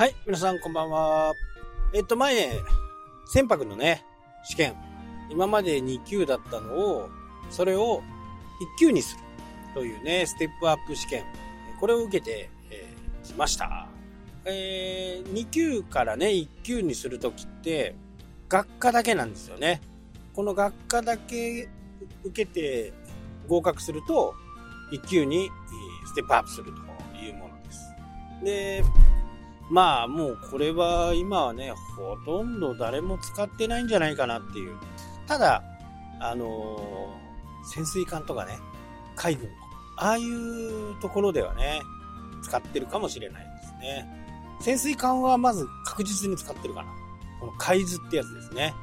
はい、皆さんこんばんは。前ね、船舶のね、試験。今まで2級だったのを、それを1級にするというね、ステップアップ試験。これを受けてきました。2級からね、1級にするときって、学科だけなんですよね。この学科だけ受けて合格すると、1級にステップアップするというものです。で、まあもうこれは今はね、ほとんど誰も使ってないんじゃないかなっていう。ただ、潜水艦とかね、海軍とか、ああいうところではね、使ってるかもしれないですね。潜水艦はまず確実に使ってるかな。この海図ってやつですね。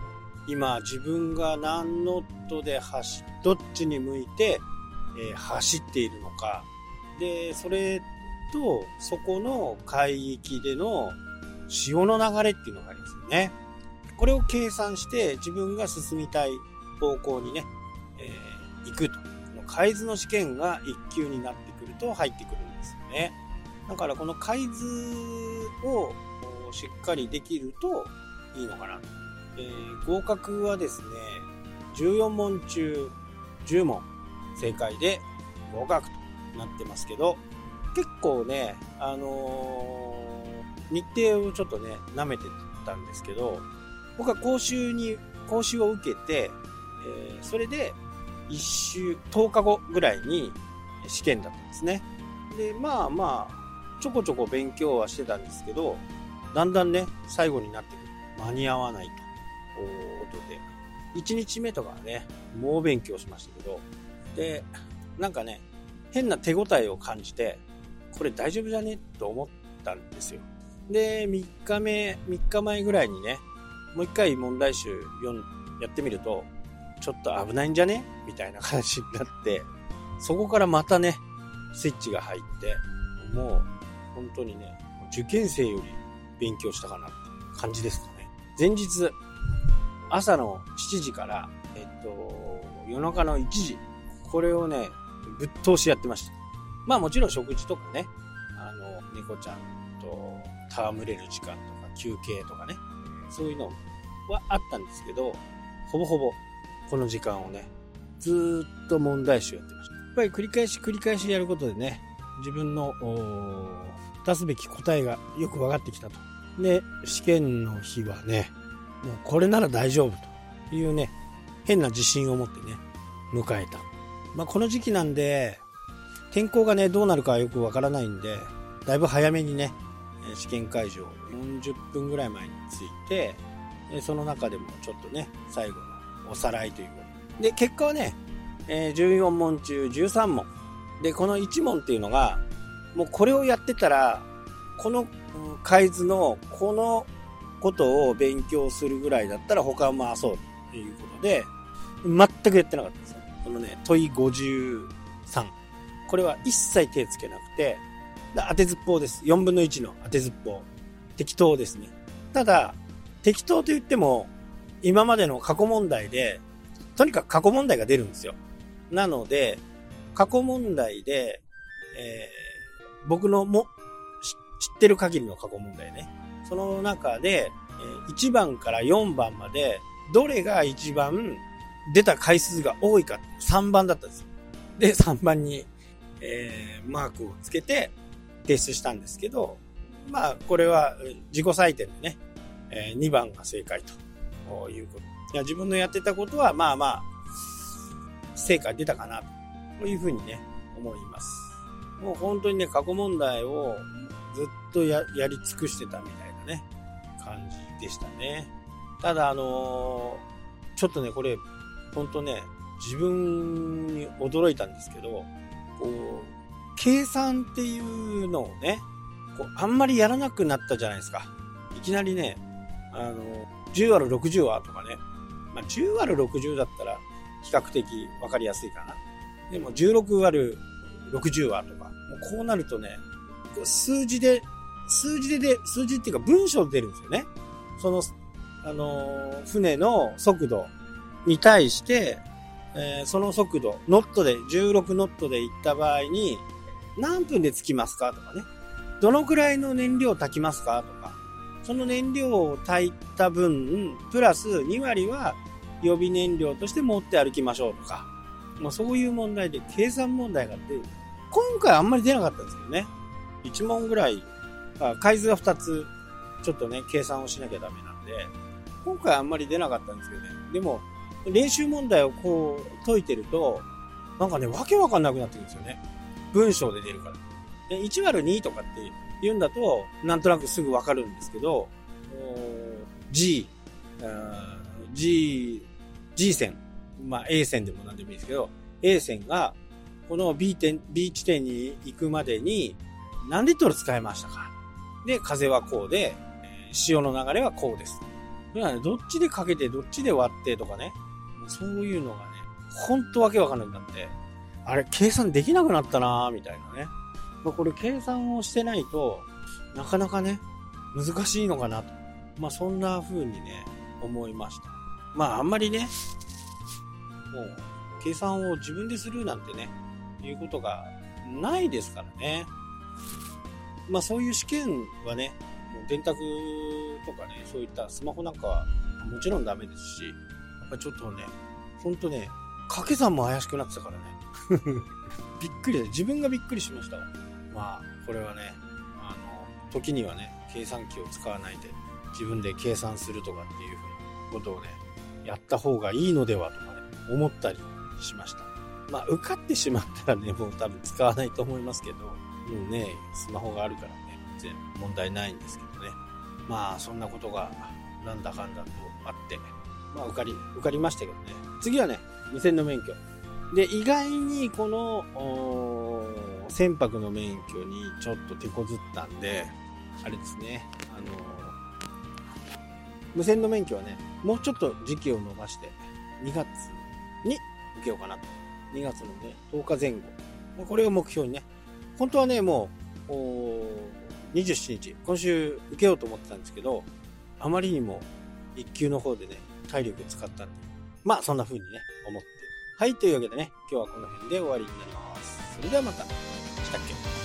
今自分が何ノットでどっちに向いて、走っているのか。で、それとそこの海域での潮の流れっていうのがありますよね。これを計算して自分が進みたい方向にね、行くと。海図の試験が1級になってくると入ってくるんですよね。だからこの海図をしっかりできるといいのかな。合格はですね、14問中10問正解で合格となってますけど、結構ね、日程をちょっとね、舐めてたんですけど、僕は講習を受けて、それで10日後ぐらいに試験だったんですね。で、まあ、ちょこちょこ勉強はしてたんですけど、だんだんね、最後になってくる。間に合わないということで、1日目とかはね、猛勉強しましたけど、で、なんかね、変な手応えを感じて、これ大丈夫じゃねと思ったんですよ。で、3日前ぐらいにね、もう一回問題集やってみると、ちょっと危ないんじゃねみたいな話になって、そこからまたね、スイッチが入って、もう本当にね、受験生より勉強したかなって感じですかね。前日朝の7時から、夜中の1時、これをね、ぶっ通しやってました。まあもちろん食事とかね、猫ちゃんと戯れる時間とか休憩とかね、そういうのはあったんですけど、ほぼほぼこの時間をね、ずーっと問題集やってました。やっぱり繰り返しやることでね、自分の出すべき答えがよく分かってきたと。で、試験の日はね、もうこれなら大丈夫というね、変な自信を持ってね、迎えた。まあ、この時期なんで天候がね、どうなるかはよくわからないんで、だいぶ早めにね、試験会場40分ぐらい前に着いて、その中でもちょっとね、最後のおさらいということで、結果はね、14問中13問で、この1問っていうのが、もうこれをやってたら、この海図のこのことを勉強するぐらいだったら他を回そうということで、全くやってなかったですよ。このね、問い53、これは一切手つけなくて、当てずっぽうです。4分の1の当てずっぽう、適当ですね。ただ適当と言っても、今までの過去問題で、とにかく過去問題が出るんですよ。なので過去問題で、僕のも知ってる限りの過去問題ね、その中で1番から4番までどれが一番出た回数が多いか、3番だったんですよ。で、3番に、マークをつけて提出したんですけど、まあこれは自己採点でね、2番が正解ということ。いや、自分のやってたことはまあまあ成果出たかなというふうにね、思います。もう本当にね、過去問題をずっとやり尽くしてたみたいなね、感じでしたね。ただちょっとね、これ本当ね、自分に驚いたんですけど、こう計算っていうのをね、こうあんまりやらなくなったじゃないですか。いきなりね、10割る60はとかね、まあ、10割る60だったら比較的わかりやすいかな。でも16割る60はとか、もうこうなるとね、数字っていうか文章出るんですよね。その船の速度に対して、その速度、ノットで、16ノットで行った場合に、何分で着きますかとかね。どのくらいの燃料炊きますかとか、その燃料を炊いた分プラス2割は予備燃料として持って歩きましょうとか、まあ、そういう問題で計算問題があって、今回あんまり出なかったんですけどね。1問ぐらい、海図が2つちょっとね計算をしなきゃダメなんで、今回あんまり出なかったんですけどね。でも練習問題をこう解いてるとなんかね、わけわかんなくなってくるんですよね。文章で出るから。1÷2 とかって言うんだとなんとなくすぐわかるんですけど、 G 線、まあ A 線でも何でもいいですけど、 A 線がこの B 地点に行くまでに何リットル使いましたか、で風はこうで潮の流れはこうです、だからね、どっちでかけてどっちで割ってとかね、そういうのがね、ほんとわけわかんなくなって、あれ計算できなくなったなみたいなね、まあ、これ計算をしてないとなかなかね難しいのかなと、まあそんな風にね思いました。まああんまりねもう計算を自分でするなんてねいうことがないですからね。まあそういう試験はね、もう電卓とかね、そういったスマホなんかはもちろんダメですし、やっぱちょっとね、ほんとね、掛け算も怪しくなってたからね。びっくりだ、自分がびっくりしましたわ。まあこれはね、時にはね、計算機を使わないで自分で計算するとかっていうふうなことをね、やった方がいいのではとかね、思ったりしました。まあ受かってしまったらね、もう多分使わないと思いますけど、もうね、スマホがあるからね、全然問題ないんですけどね。まあそんなことがなんだかんだとあって、まあ受かりましたけどね。次はね、無線の免許。で、意外にこの船舶の免許にちょっと手こずったんで、あれですね、無線の免許はね、もうちょっと時期を延ばして2月に受けようかなと。2月のね、10日前後。これを目標にね、本当はね、もう27日、今週受けようと思ってたんですけど、あまりにも1級の方でね、体力使ったんで、まあそんな風にね、思って。はい、というわけでね、今日はこの辺で終わりになります。それではまた、したっけ。